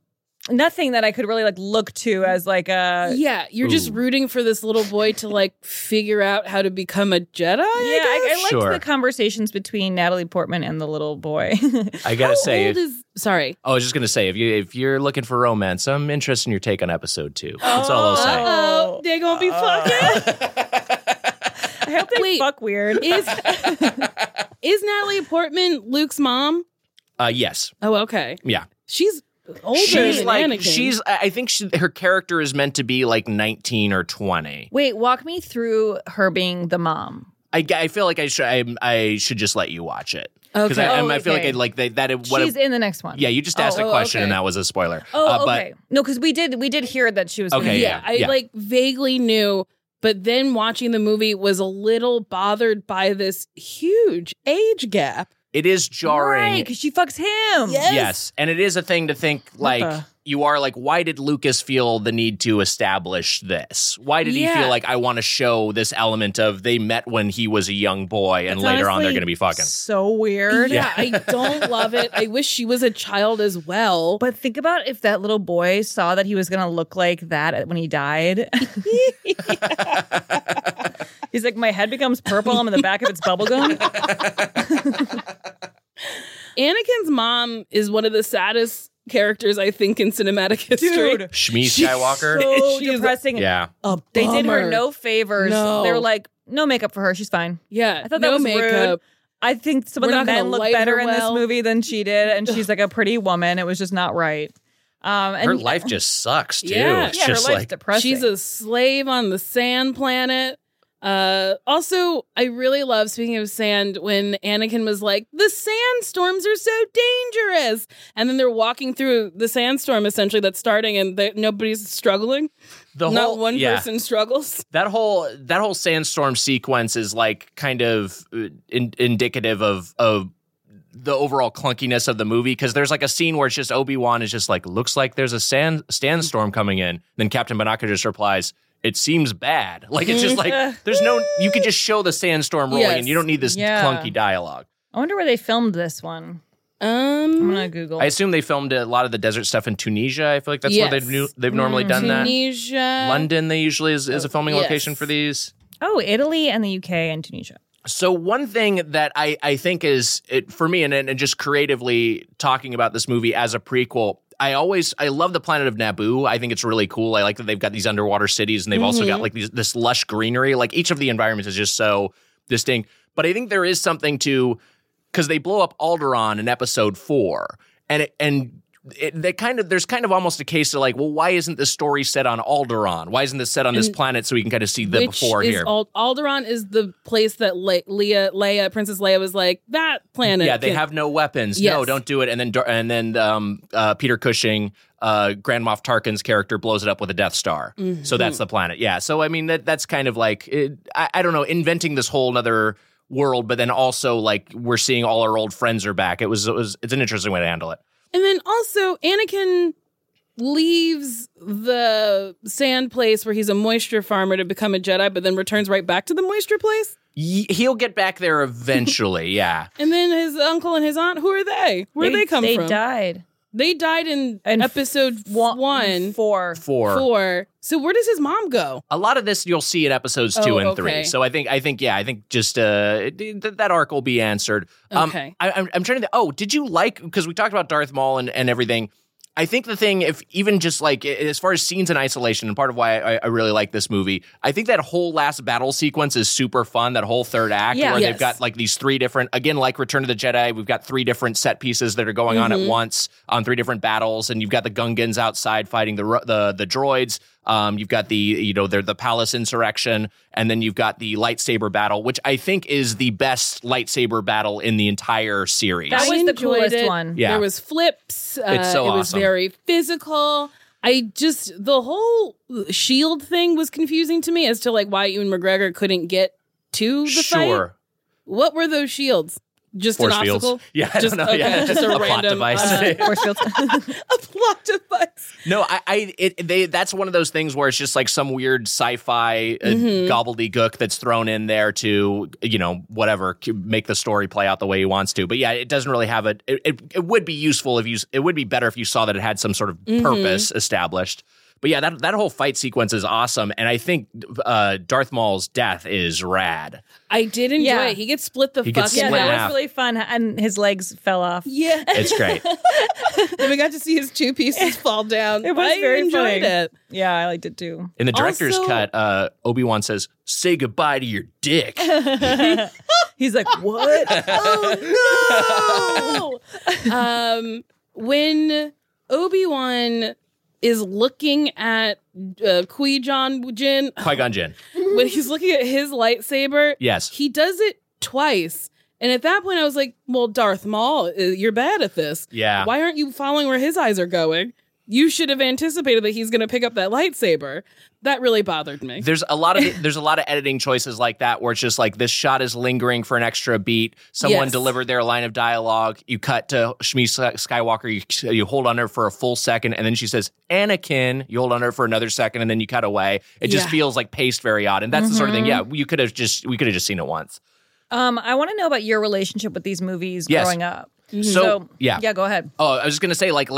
nothing that I could really like look to as like a. Yeah, you're just rooting for this little boy to like figure out how to become a Jedi. Yeah, I liked the conversations between Natalie Portman and the little boy. I gotta say, sorry. I was just gonna say, if you're looking for romance, I'm interested in your take on episode 2. That's all I'll say. Oh, they're gonna be fucking. I hope they fuck weird. Is Natalie Portman Luke's mom? Yes. Oh, okay. Yeah, she's older. She's than like Anakin. I think her character is meant to be like 19 or 20. Wait, walk me through her being the mom. I feel like I should just let you watch it. Because okay. I feel like I like that. She's in the next one. Yeah, you just asked a question and that was a spoiler. Okay. No, because we did hear that she was. Okay. I like vaguely knew, but then watching the movie was a little bothered by this huge age gap. It is jarring. Right, because she fucks him. Yes, and it is a thing to think like. You are like, why did Lucas feel the need to establish this? Why did he feel like I want to show this element of they met when he was a young boy and later on they're going to be fucking? So weird. Yeah, I don't love it. I wish she was a child as well. But think about if that little boy saw that he was going to look like that when he died. He's like, my head becomes purple. I'm in the back of its bubblegum. Anakin's mom is one of the saddest characters, I think, in cinematic history. Dude, Shmi Skywalker. So depressing. Yeah. They did her no favors. No. They were like, no makeup for her. She's fine. Yeah. I thought that was makeup. Rude. I think some of the men look better in this movie than she did, and she's like a pretty woman. It was just not right. And her life just sucks, too. Yeah, it's just her life's depressing. She's a slave on the sand planet. Also, I really love, speaking of sand, when Anakin was like, the sandstorms are so dangerous. And then they're walking through the sandstorm, essentially, that's starting, and nobody's struggling. Not one person struggles. That whole sandstorm sequence is like kind of indicative of the overall clunkiness of the movie, because there's like a scene where it's just Obi-Wan is just like, looks like there's a sandstorm coming in. Then Captain Banaka just replies, it seems bad. Like, it's just like, there's no, you can just show the sandstorm rolling and you don't need this clunky dialogue. I wonder where they filmed this one. I'm gonna Google. I assume they filmed a lot of the desert stuff in Tunisia. I feel like that's where they've normally done Tunisia. That. London, they usually is a filming location for these. Oh, Italy and the UK and Tunisia. So one thing that I think is, for me, and just creatively talking about this movie as a prequel, I love the planet of Naboo. I think it's really cool. I like that they've got these underwater cities, and they've also got like this lush greenery. Like, each of the environments is just so distinct. But I think there is something to, because they blow up Alderaan in episode 4, there's kind of almost a case of like, well, why isn't this story set on Alderaan? Why isn't this set on this planet so we can kind of see the before here? Alderaan is the place that Princess Leia was like, that planet. Yeah, they have no weapons. Yes. No, don't do it. And then Peter Cushing, Grand Moff Tarkin's character, blows it up with a Death Star. Mm-hmm. So that's the planet. Yeah. So I mean, that's kind of like I don't know, inventing this whole other world, but then also like we're seeing all our old friends are back. It's an interesting way to handle it. And then also, Anakin leaves the sand place where he's a moisture farmer to become a Jedi, but then returns right back to the moisture place. He'll get back there eventually, yeah. And then his uncle and his aunt, who are they? Where did they come from? They died. They died in episode one. Four. So where does his mom go? A lot of this you'll see in episodes 2 and 3. So I think just that arc will be answered. Okay. I'm trying to, did you like, because we talked about Darth Maul and everything. I think the thing, if even just like, as far as scenes in isolation, and part of why I really like this movie, I think that whole last battle sequence is super fun, that whole third act where they've got like these 3 different, again, like Return of the Jedi, we've got 3 different set pieces that are going on at once on 3 different battles, and you've got the Gungans outside fighting the droids. You've got the palace insurrection, and then you've got the lightsaber battle, which I think is the best lightsaber battle in the entire series. That was the coolest one. Yeah. There was flips. It's so awesome. It was very physical. The whole shield thing was confusing to me as to like why Ewan McGregor couldn't get to the fight. Sure. What were those shields? Just force an obstacle? Fields. Yeah, just, I don't know. Okay. Yeah, just a plot device. Force fields. A plot device. No, that's one of those things where it's just like some weird sci-fi gobbledygook that's thrown in there to, whatever, make the story play out the way he wants to. But yeah, it doesn't really have a... It would be useful it would be better if you saw that it had some sort of purpose established. But yeah, that whole fight sequence is awesome, and I think Darth Maul's death is rad. I did enjoy it. He gets split the fuck out. Yeah, that was really fun, and his legs fell off. Yeah. It's great. And we got to see his 2 pieces fall down. It was very enjoyed it. Yeah, I liked it too. In the director's cut, Obi-Wan says, "Say goodbye to your dick." He's like, "What? Oh no!" When Obi-Wan is looking at Qui-Gon Jinn. When he's looking at his lightsaber, yes, he does it twice. And at that point, I was like, well, Darth Maul, you're bad at this. Yeah. Why aren't you following where his eyes are going? You should have anticipated that he's going to pick up that lightsaber. That really bothered me. There's a lot of editing choices like that where it's just like this shot is lingering for an extra beat. Someone delivered their line of dialogue. You cut to Shmi Skywalker. You hold on her for a full second, and then she says Anakin. You hold on her for another second, and then you cut away. It just feels like paced very odd, and that's the sort of thing. Yeah, we could have just seen it once. I want to know about your relationship with these movies growing up. So, go ahead. Oh, I was just gonna say, like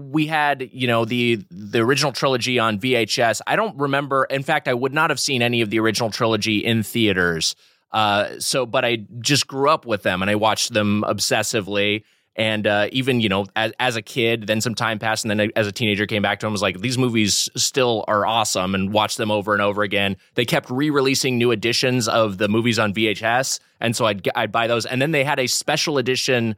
we had, the original trilogy on VHS. I don't remember. In fact, I would not have seen any of the original trilogy in theaters. But I just grew up with them, and I watched them obsessively. And even, you know, as a kid, then some time passed, and then as a teenager came back to him, was like, these movies still are awesome, and watch them over and over again. They kept re-releasing new editions of the movies on VHS, and so I'd buy those. And then they had a special edition,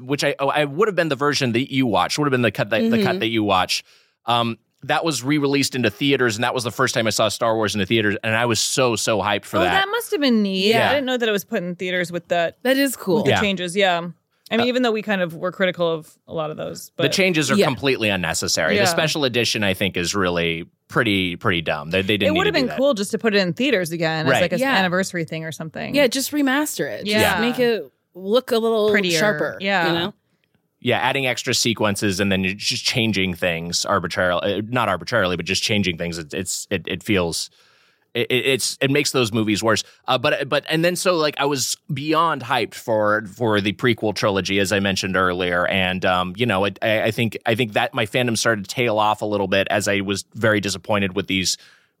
which I would have been the version that you watched, would have been the cut that you watched. That was re-released into theaters, and that was the first time I saw Star Wars in the theaters, and I was so hyped for that. Oh, that must have been neat. Yeah, I didn't know that it was put in theaters with that. That is cool. With the changes, yeah. I mean, even though we kind of were critical of a lot of those. But the changes are completely unnecessary. Yeah. The special edition, I think, is really pretty dumb. They didn't. It would have been cool just to put it in theaters again as like an anniversary thing or something. Yeah, just remaster it. Yeah. Just make it look a little prettier, sharper. Yeah. You know? Yeah, adding extra sequences and then you're just changing things arbitrarily, not arbitrarily, but just changing things. It makes those movies worse. But I was beyond hyped for the prequel trilogy, as I mentioned earlier. And I think that my fandom started to tail off a little bit as I was very disappointed with these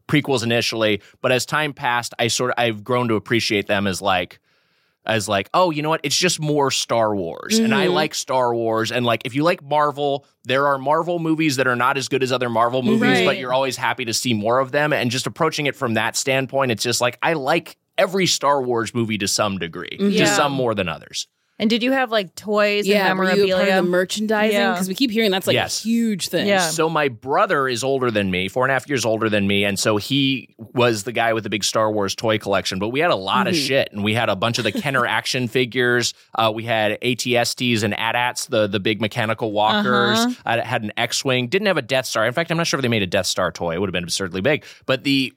prequels initially. But as time passed, I've grown to appreciate them as oh, you know what? It's just more Star Wars. Mm-hmm. And I like Star Wars. And like, if you like Marvel, there are Marvel movies that are not as good as other Marvel movies, but you're always happy to see more of them. And just approaching it from that standpoint, it's just like, I like every Star Wars movie to some degree, to some more than others. And did you have like toys and memorabilia? Yeah, were you part of the merchandising? Because we keep hearing that's like a huge thing. Yeah. So my brother is older than me, 4.5 years older than me. And so he was the guy with the big Star Wars toy collection. But we had a lot of shit. And we had a bunch of the Kenner action figures. We had AT-STs and AT-ATs, the big mechanical walkers. Uh-huh. I had an X-Wing. Didn't have a Death Star. In fact, I'm not sure if they made a Death Star toy. It would have been absurdly big. But we had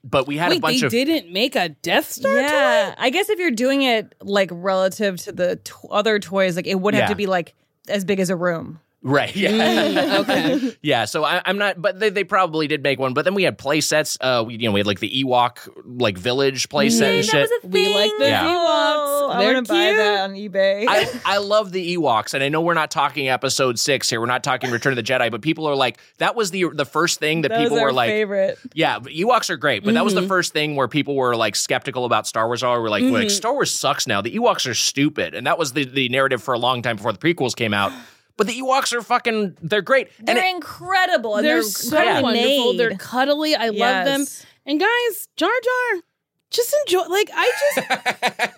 a bunch of... Wait, they didn't make a Death Star toy? I guess if you're doing it like relative to the other toys, like it would have to be like as big as a room, right? Yeah. Okay. Yeah, so I'm not, but they probably did make one. But then we had play sets. We had like the Ewok like village play set and shit. We like the Ewoks. I want to buy that on eBay. I love the Ewoks, and I know we're not talking episode 6 here. We're not talking Return of the Jedi, but people are like, that was the first thing that people were like, favorite. Yeah, Ewoks are great, but that was the first thing where people were like skeptical about Star Wars. All were like Star Wars sucks now. The Ewoks are stupid, and that was the narrative for a long time before the prequels came out. But the Ewoks are fucking, they're great. They're incredible. And they're so wonderful. Made. They're cuddly. I love them. And guys, Jar Jar, just enjoy. Like, I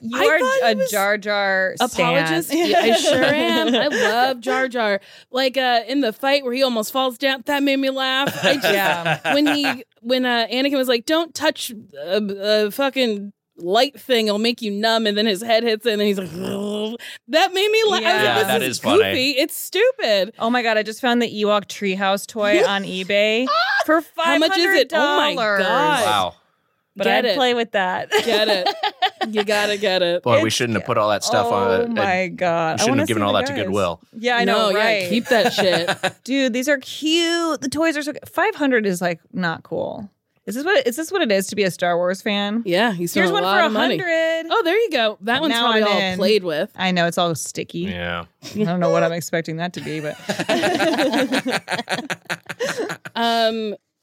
thought a Jar Jar apologist. Yeah, I sure am. I love Jar Jar. Like, in the fight where he almost falls down, that made me laugh. When Anakin was like, don't touch a fucking light thing, it'll make you numb, and then his head hits it, and then he's like, ugh. That made me laugh. That is goofy. Funny. It's stupid. Oh my god, I just found the Ewok treehouse toy on eBay for $500. How much is it? Oh my god! Wow. But I'd play with that. Get it? You gotta get it. Boy, we shouldn't have put all that stuff on it. Oh my god! We shouldn't have given all that to Goodwill. Yeah, I know. Right? Yeah, keep that shit, dude. These are cute. The toys are so good. $500 is like not cool. Is this what it is to be a Star Wars fan? Yeah, he's spent a lot of money. Here's one for $100. Oh, there you go. That one's probably all played with. I know, it's all sticky. Yeah. I don't know what I'm expecting that to be, but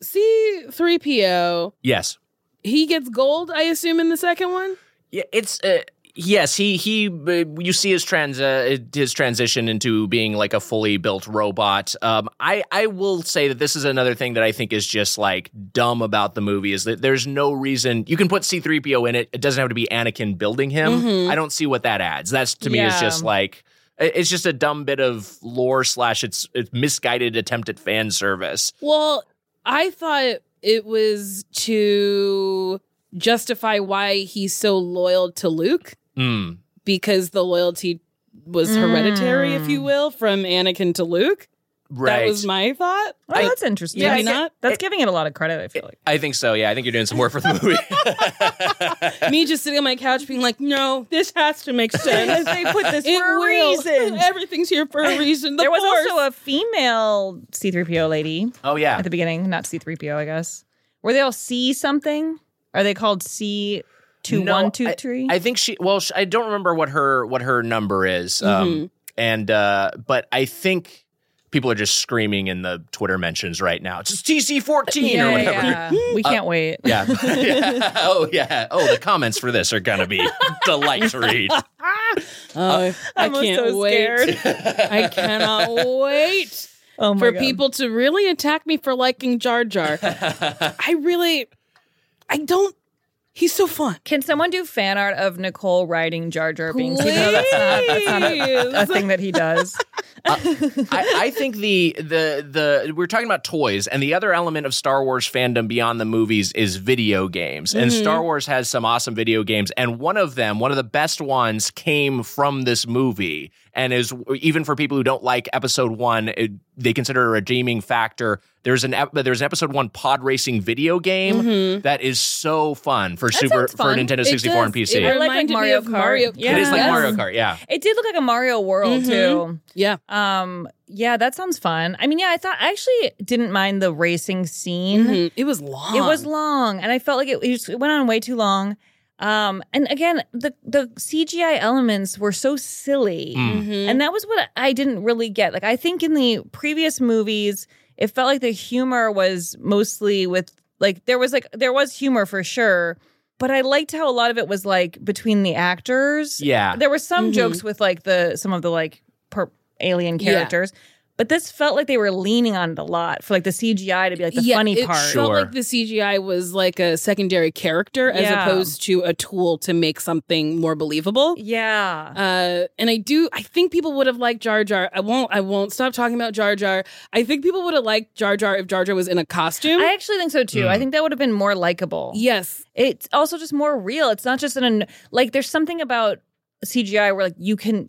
C-3PO. Yes. He gets gold, I assume, in the second one? Yeah, it's yes, he you see his transition into being like a fully built robot. I will say that this is another thing that I think is just like dumb about the movie is that there's no reason you can put C-3PO in it. It doesn't have to be Anakin building him. Mm-hmm. I don't see what that adds. That's to me is just like, it's just a dumb bit of lore / it's misguided attempt at fan service. Well, I thought it was to justify why he's so loyal to Luke. Because the loyalty was hereditary, if you will, from Anakin to Luke. Right. That was my thought. Well, that's interesting. Yeah, not. That's giving it a lot of credit, I feel like. I think so, yeah. I think you're doing some work for the movie. Me just sitting on my couch being like, no, this has to make sense. They put this for a reason. Everything's here for a reason. There was also a female C-3PO lady. Oh, yeah. At the beginning. Not C-3PO, I guess. Were they all C something? Are they called C... 2123? I think I don't remember what her number is. And but I think people are just screaming in the Twitter mentions right now. It's just TC14 or whatever. Yeah. We can't wait. Yeah. Oh, yeah. Oh, the comments for this are going to be a delight to read. I can't wait. I cannot wait for people to really attack me for liking Jar Jar. He's so fun. Can someone do fan art of Nicole riding Jar Jar Binks? Please. No, that's not a thing that he does. I think the we're talking about toys, and the other element of Star Wars fandom beyond the movies is video games. Mm-hmm. And Star Wars has some awesome video games, and one of the best ones came from this movie, and is, even for people who don't like Episode 1, they consider it a redeeming factor. There's an Episode 1 pod racing video game that is so fun for Nintendo 64 and PC. It reminded me of Mario Kart. Yeah. It is like Mario Kart, yeah. It did look like a Mario World, too. Yeah. Yeah, that sounds fun. I mean, yeah, I actually didn't mind the racing scene. Mm-hmm. It was long, and I felt like it went on way too long. And again, the CGI elements were so silly. Mm-hmm. And that was what I didn't really get. Like, I think in the previous movies, it felt like the humor was mostly with, like, there was humor for sure. But I liked how a lot of it was, like, between the actors. Yeah. There were some jokes with, like, some of the alien characters. Yeah. But this felt like they were leaning on it a lot for, like, the CGI to be, like, the funny part. Yeah, it felt like the CGI was, like, a secondary character as opposed to a tool to make something more believable. Yeah. And I think people would have liked Jar Jar. I won't stop talking about Jar Jar. I think people would have liked Jar Jar if Jar Jar was in a costume. I actually think so, too. Mm. I think that would have been more likable. Yes. It's also just more real. It's not just there's something about CGI where, like, you can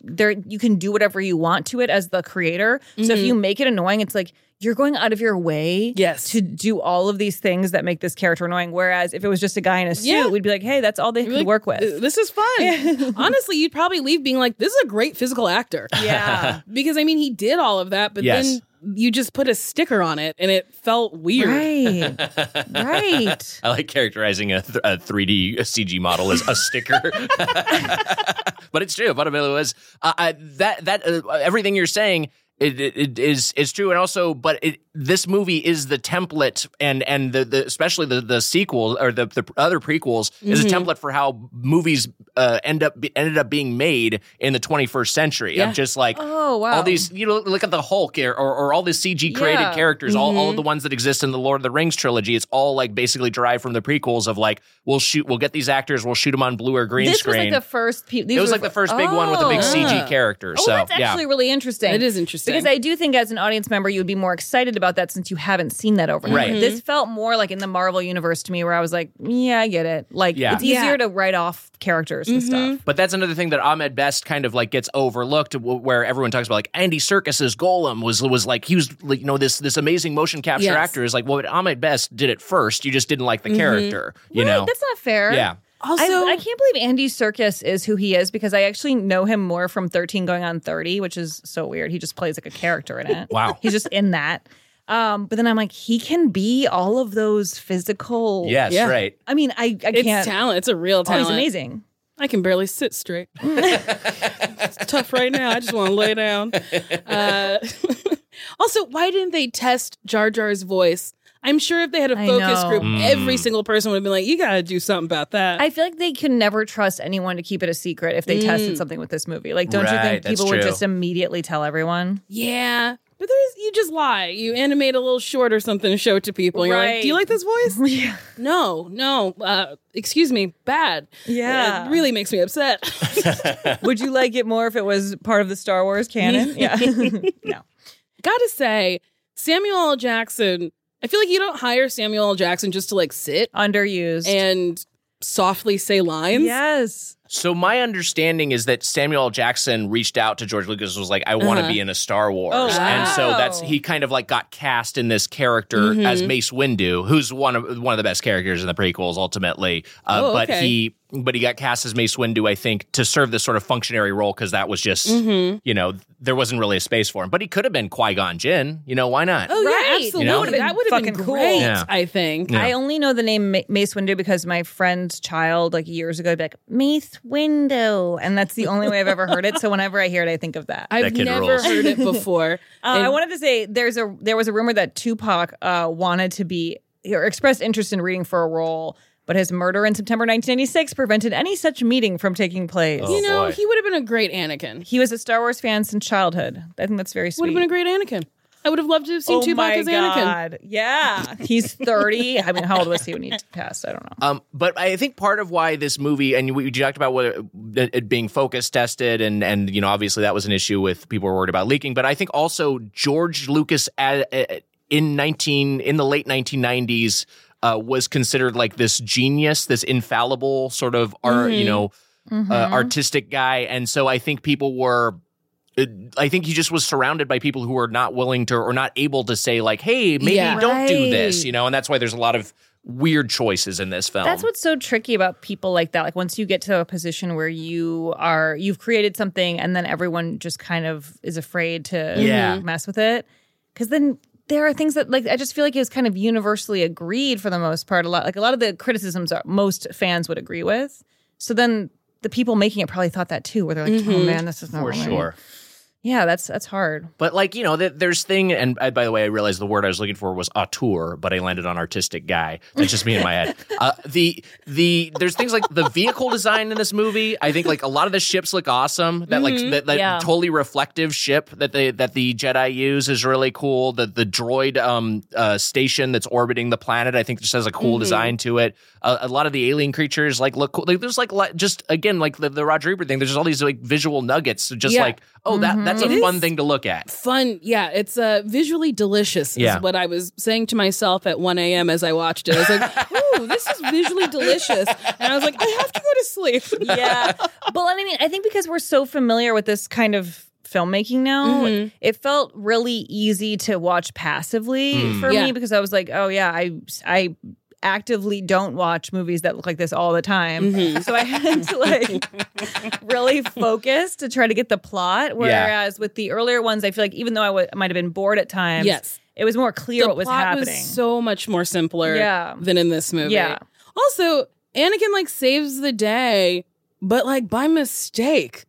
do whatever you want to it as the creator. So if you make it annoying, it's like you're going out of your way to do all of these things that make this character annoying. Whereas if it was just a guy in a suit, we'd be like, hey, that's all they could work with. This is fun. Honestly, you'd probably leave being like, this is a great physical actor. Yeah. Because, I mean, he did all of that, but then you just put a sticker on it, and it felt weird. Right. I like characterizing a 3D CG model as a sticker. But it's true. But it was everything you're saying. It is true, and also, this movie is the template, and especially the sequel or the other prequels is a template for how movies ended up being made in the 21st century. Yeah. Of just like, oh wow, all these, you know, look at the Hulk or all these CG created characters, all of the ones that exist in the Lord of the Rings trilogy. It's all, like, basically derived from the prequels of, like, we'll get these actors, we'll shoot them on blue or green screen. This was like the first. It was the first big one with a big CG character. Oh, so that's actually really interesting. It is interesting. Because I do think as an audience member, you would be more excited about that since you haven't seen that over. Right. This felt more like in the Marvel universe to me, where I was like, yeah, I get it. Like, it's easier to write off characters and stuff. But that's another thing that Ahmed Best kind of, like, gets overlooked, where everyone talks about, like, Andy Serkis's Golem was like, he was, like, you know, this amazing motion capture actor is like, well, Ahmed Best did it first. You just didn't like the character, you know? That's not fair. Yeah. Also, I can't believe Andy Serkis is who he is, because I actually know him more from 13 Going on 30, which is so weird. He just plays, like, a character in it. Wow. He's just in that. But then I'm like, he can be all of those physical. Yes, right. I mean, I can't. It's talent. It's a real talent. He's amazing. I can barely sit straight. It's tough right now. I just want to lay down. Also, why didn't they test Jar Jar's voice? I'm sure if they had a focus group, every single person would have been like, you got to do something about that. I feel like they can never trust anyone to keep it a secret if they tested something with this movie. Like, don't you think people would just immediately tell everyone? Yeah. But you just lie. You animate a little short or something to show it to people. And you're like, do you like this voice? Yeah. No. Excuse me. Bad. Yeah. It really makes me upset. Would you like it more if it was part of the Star Wars canon? Yeah. No. Gotta say, Samuel L. Jackson... I feel like you don't hire Samuel L. Jackson just to, like, sit underused and softly say lines. Yes. So my understanding is that Samuel L. Jackson reached out to George Lucas, was like, I want to be in a Star Wars. Oh, wow. And so he kind of, like, got cast in this character as Mace Windu, who's one of the best characters in the prequels ultimately. But he but he got cast as Mace Windu, I think, to serve this sort of functionary role because that was just, you know, there wasn't really a space for him. But he could have been Qui-Gon Jinn. You know, why not? Oh, right. Yeah, absolutely. You know? That would have been cool. Great, yeah. I think. Yeah. I only know the name Mace Windu because my friend's child, like, years ago, would be like, Mace Windu. And that's the only way I've ever heard it. So whenever I hear it, I think of that. I've never heard it before. I wanted to say there was a rumor that Tupac wanted to be, or expressed interest in reading for a role, but his murder in September 1996 prevented any such meeting from taking place. Oh, you know, boy. He would have been a great Anakin. He was a Star Wars fan since childhood. I think that's very sweet. Would have been a great Anakin. I would have loved to have seen Tupac as Anakin. Yeah. He's 30. I mean, how old was he when he passed? I don't know. But I think part of why this movie, and we talked about whether it being focus tested, and you know, obviously that was an issue with people were worried about leaking, but I think also George Lucas in the late 1990s, was considered like this genius, this infallible sort of artistic guy. And so I think people were, I think he just was surrounded by people who were not willing to or not able to say like, hey, maybe don't do this, you know? And that's why there's a lot of weird choices in this film. That's what's so tricky about people like that. Like once you get to a position where you've created something and then everyone just kind of is afraid to mess with it. Because then there are things that, like, I just feel like it was kind of universally agreed for the most part. A lot of the criticisms most fans would agree with. So then the people making it probably thought that too, where they're like, oh man, this is not for sure. Yeah, that's hard. But like, you know, there's thing, and by the way, I realized the word I was looking for was auteur, but I landed on artistic guy. That's just me in my head. There's things like the vehicle design in this movie. I think like a lot of the ships look awesome. That totally reflective ship that the Jedi use is really cool. The droid station that's orbiting the planet, I think, just has a cool design to it. A lot of the alien creatures like look cool. Like, there's like just again like the Roger Ebert thing. There's just all these like visual nuggets. Just like that's a fun thing to look at. Fun, yeah. It's visually delicious is what I was saying to myself at 1 a.m. as I watched it. I was like, ooh, this is visually delicious. And I was like, I have to go to sleep. Yeah. But I mean, I think because we're so familiar with this kind of filmmaking now, it felt really easy to watch passively for me because I was like, oh, yeah, I actively don't watch movies that look like this all the time. So I had to like really focus to try to get the plot. Whereas with the earlier ones, I feel like even though I might have been bored at times, it was more clear what was happening. The plot was so much more simpler than in this movie. Yeah. Also, Anakin like saves the day, but like by mistake.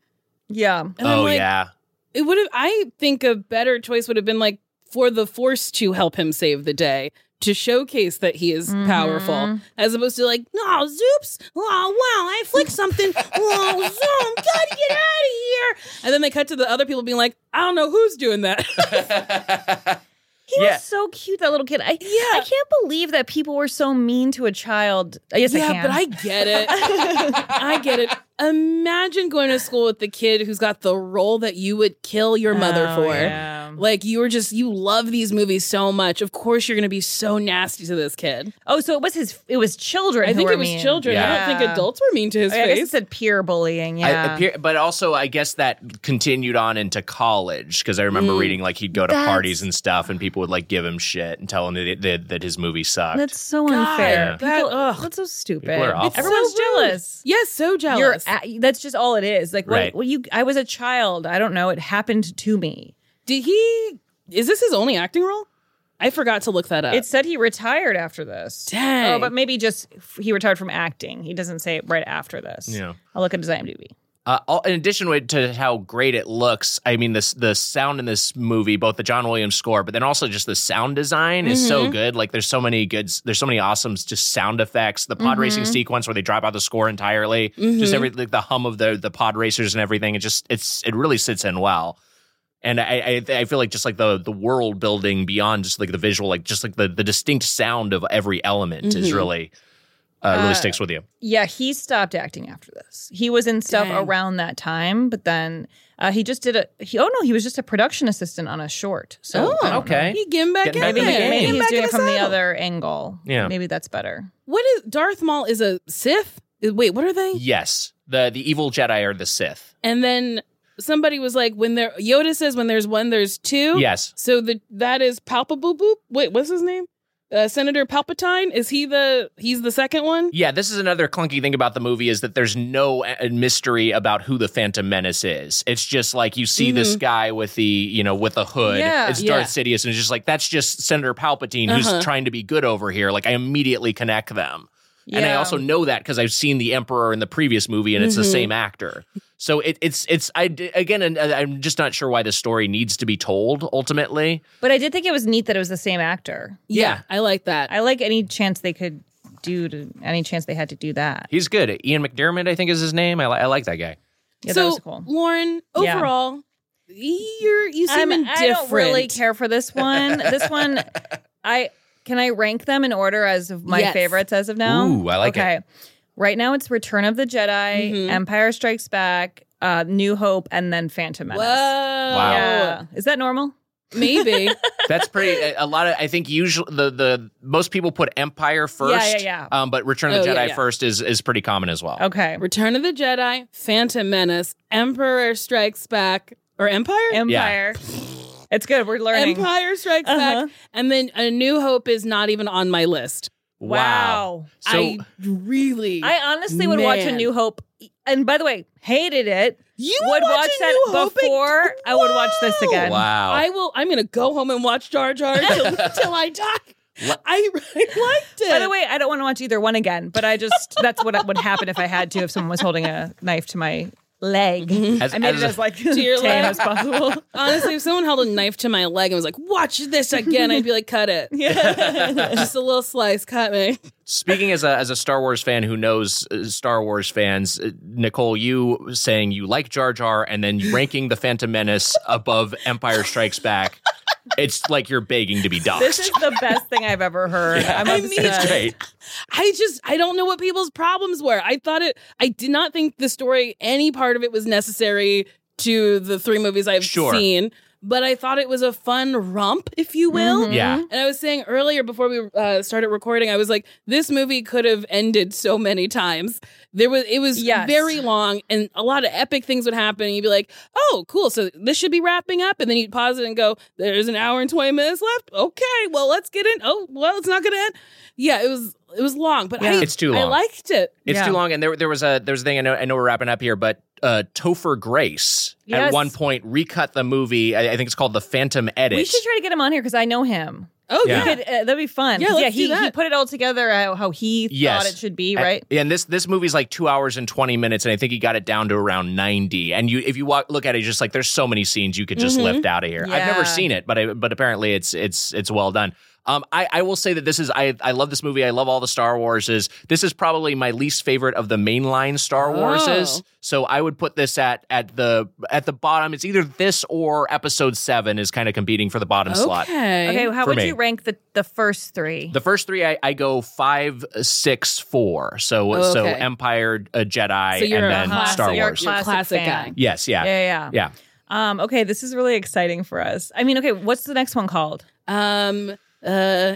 Yeah. And it would have, I think a better choice would have been like for the Force to help him save the day, to showcase that he is powerful, as opposed to like, oh, zoops, oh, wow, I flicked something, oh, zoom, gotta get out of here. And then they cut to the other people being like, I don't know who's doing that. He was so cute, that little kid. I can't believe that people were so mean to a child. Yes, I can. Yeah, but I get it. I get it. Imagine going to school with the kid who's got the role that you would kill your mother for. Yeah. Like, you love these movies so much. Of course, you're going to be so nasty to this kid. Oh, so it was children. I think it was mean. Children. Yeah. I don't think adults were mean to his face. I guess it said peer bullying. Yeah. But also, I guess that continued on into college, because I remember reading, like, he'd go to parties and stuff, and people would like give him shit and tell him that his movie sucked. That's so unfair. That's so stupid. Everyone's jealous. Yes, so jealous. That's just all it is. Like, right. I was a child. I don't know. It happened to me. Is this his only acting role? I forgot to look that up. It said he retired after this. Dang. Oh, but maybe just he retired from acting. He doesn't say it right after this. Yeah. I'll look at his IMDb. In addition to how great it looks, I mean, the sound in this movie, both the John Williams score, but then also just the sound design is so good. Like, there's so many awesome just sound effects. The pod racing sequence where they drop out the score entirely, just like the hum of the pod racers and everything. It really sits in well. And I feel like just like the world building beyond just like the visual, like just like the distinct sound of every element is really sticks with you. Yeah, he stopped acting after this. He was in stuff around that time, but then he just did he was just a production assistant on a short. So he maybe he's doing it from the other angle. Yeah, maybe that's better. What is Darth Maul is a Sith? Wait, what are they? Yes, the evil Jedi are the Sith. And then somebody was like, Yoda says when there's one, there's two. Yes. So that is Palpaboo Boop. Wait, what's his name? Senator Palpatine, he's the second one? Yeah, this is another clunky thing about the movie is that there's no mystery about who the Phantom Menace is. It's just like you see this guy with the, you know, with a hood. Yeah, it's Darth Sidious, and it's just like, that's just Senator Palpatine who's trying to be good over here. Like, I immediately connect them. Yeah. And I also know that because I've seen the Emperor in the previous movie, and it's the same actor. So I'm just not sure why this story needs to be told ultimately. But I did think it was neat that it was the same actor. Yeah, I like that. I like any chance they had to do that. He's good. Ian McDiarmid, I think, is his name. I like that guy. Yeah, so, that was cool. Lauren, overall, you seem indifferent. I don't really care for this one. Can I rank them in order as of my favorites as of now? Ooh, I like it. Right now it's Return of the Jedi, Empire Strikes Back, New Hope, and then Phantom Menace. Whoa. Wow. Yeah. Is that normal? Maybe. That's pretty, I think usually the most people put Empire first, but Return of the Jedi first is pretty common as well. Okay. Return of the Jedi, Phantom Menace, Empire Strikes Back, or Empire? Empire. Yeah. It's good. We're learning. Empire Strikes Back. And then A New Hope is not even on my list. Wow. So, I honestly would watch A New Hope. And by the way, hated it. You would watch that before I would watch this again. Wow. I'm going to go home and watch Jar Jar till I die. I liked it. By the way, I don't want to watch either one again, but that's what would happen if I had to, if someone was holding a knife to my leg. I made it as like tame as possible. Honestly, if someone held a knife to my leg and was like, watch this again, I'd be like, cut it. Yeah. Just a little slice, cut me. Speaking as a Star Wars fan who knows Star Wars fans, Nicole, you saying you like Jar Jar and then ranking The Phantom Menace above Empire Strikes Back, it's like you're begging to be doxxed. This is the best thing I've ever heard. Yeah. I mean, it's great. I don't know what people's problems were. I did not think the story, any part of it was necessary to the three movies I've seen. But I thought it was a fun romp, if you will. Yeah. And I was saying earlier before we started recording, I was like, this movie could have ended so many times. It was very long, and a lot of epic things would happen. And you'd be like, oh, cool. So this should be wrapping up. And then you'd pause it and go, there's an hour and 20 minutes left. Okay, well, let's get in. Oh, well, it's not going to end. Yeah, it was long, but it's too long. I liked it. It's too long. And there was a thing, I know we're wrapping up here, but Topher Grace at one point recut the movie. I think it's called The Phantom Edit. We should try to get him on here because I know him. Oh, yeah. That'd be fun. Yeah, he put it all together how he thought it should be, right? And this movie's like 2 hours and 20 minutes, and I think he got it down to around 90. And if you look at it, just like there's so many scenes you could just lift out of here. Yeah. I've never seen it, but apparently it's well done. I will say that this is, I love this movie. I love all the Star Warses. This is probably my least favorite of the mainline Star Warses. So I would put this at the bottom. It's either this or Episode 7 is kind of competing for the bottom slot. Okay, well, how would you rank the first three? The first three, I go 5, 6, 4. So Empire, Jedi, and then Star Wars. You're a classic guy. Yes, Yeah. Okay, this is really exciting for us. I mean, okay, what's the next one called?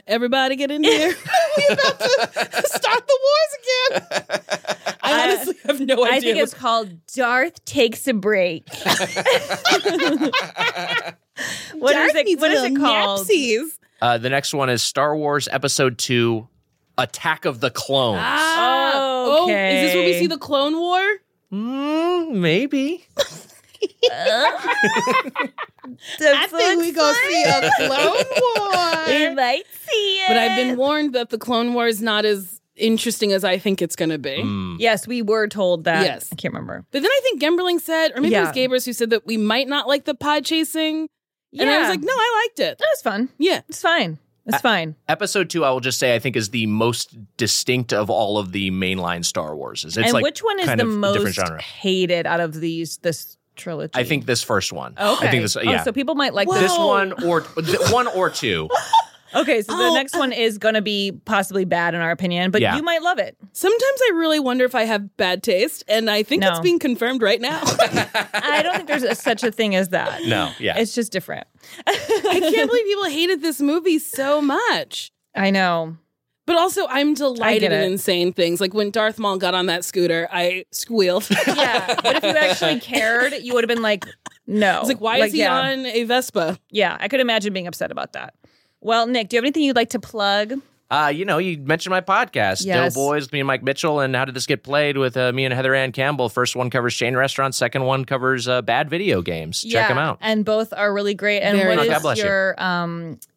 Everybody get in here. We're about to start the wars again. I honestly have no idea. I think it's called Darth Takes a Break. What is it called? Napsies. The next one is Star Wars Episode 2, Attack of the Clones. Okay. Is this where we see the Clone War? Maybe. I think we go see a Clone War. We might see it. But I've been warned that the Clone War is not as interesting as I think it's going to be. Yes, we were told that. Yes. I can't remember. But then I think Gemberling said, or maybe it was Gabers who said that we might not like the pod chasing. Yeah. And I was like, no, I liked it. That was fun. Yeah. It's fine. It's fine. Episode 2, I will just say, I think is the most distinct of all of the mainline Star Wars. It's which one is the most hated out of this trilogy? I think this first one. Okay. I think this, so people might like this one or one or two. Okay, so the next one is going to be possibly bad in our opinion, but you might love it. Sometimes I really wonder if I have bad taste, and I think it's being confirmed right now. I don't think there's such a thing as that. No, yeah. It's just different. I can't believe people hated this movie so much. I know. But also, I'm delighted in insane things. Like when Darth Maul got on that scooter, I squealed. Yeah, but if you actually cared, you would have been like, no. It's like, why is he on a Vespa? Yeah, I could imagine being upset about that. Well, Nick, do you have anything you'd like to plug? You mentioned my podcast, yes. Doughboys, me and Mike Mitchell, and How Did This Get Played with me and Heather Ann Campbell. First one covers chain restaurants. Second one covers bad video games. Check them out. And both are really great. And what is your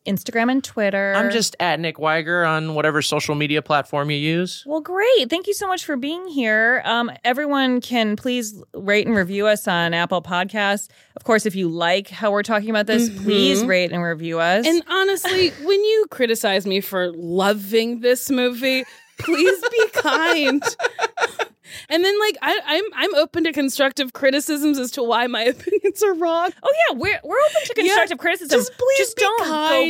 Instagram and Twitter? I'm just at Nick Wiger on whatever social media platform you use. Well, great. Thank you so much for being here. Everyone can please rate and review us on Apple Podcasts. Of course, if you like how we're talking about this, please rate and review us. And honestly, when you criticize me for loving this movie, please be kind. And then, I'm open to constructive criticisms as to why my opinions are wrong. Oh yeah, we're open to constructive criticism. Just don't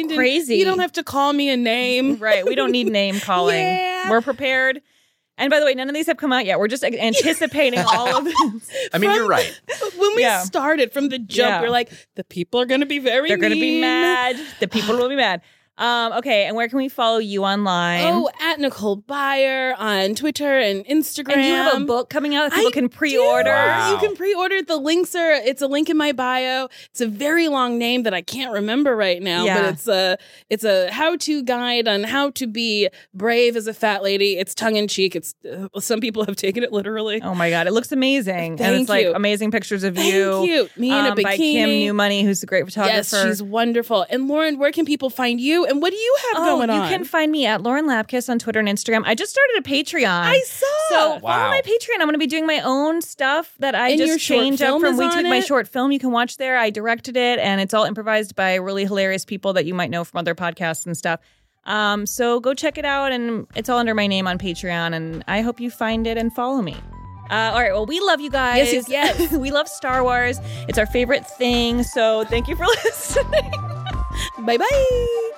go crazy. You don't have to call me a name, right? We don't need name calling. Yeah. We're prepared. And by the way, none of these have come out yet. We're just anticipating all of this. I mean, you're right. When we started from the jump, we're like, the people are going to be very. They're going to be mad. The people will be mad. Okay, and where can we follow you online? Oh, at Nicole Byer on Twitter and Instagram. And you have a book coming out that people can pre-order. Wow. You can pre-order. The links are, it's a link in my bio. It's a very long name that I can't remember right now, but it's a how-to guide on how to be brave as a fat lady. It's tongue-in-cheek. It's some people have taken it literally. Oh my God, it looks amazing. Thank and it's you. Like amazing pictures of you. Thank you. Me in a bikini. By Kim Newmoney, who's a great photographer. Yes, she's wonderful. And Lauren, where can people find you? And what do you have going on? You can find me at Lauren Lapkus on Twitter and Instagram. I just started a Patreon. I saw. So follow my Patreon. I'm going to be doing my own stuff that I and just change up from week to week. My short film you can watch there. I directed it, and it's all improvised by really hilarious people that you might know from other podcasts and stuff. So go check it out, and it's all under my name on Patreon. And I hope you find it and follow me. All right. Well, we love you guys. Yes, yes, yes. We love Star Wars. It's our favorite thing. So thank you for listening. Bye-bye.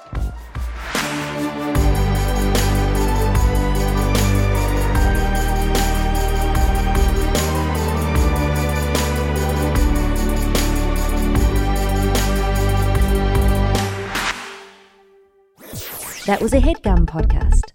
That was a HeadGum Podcast.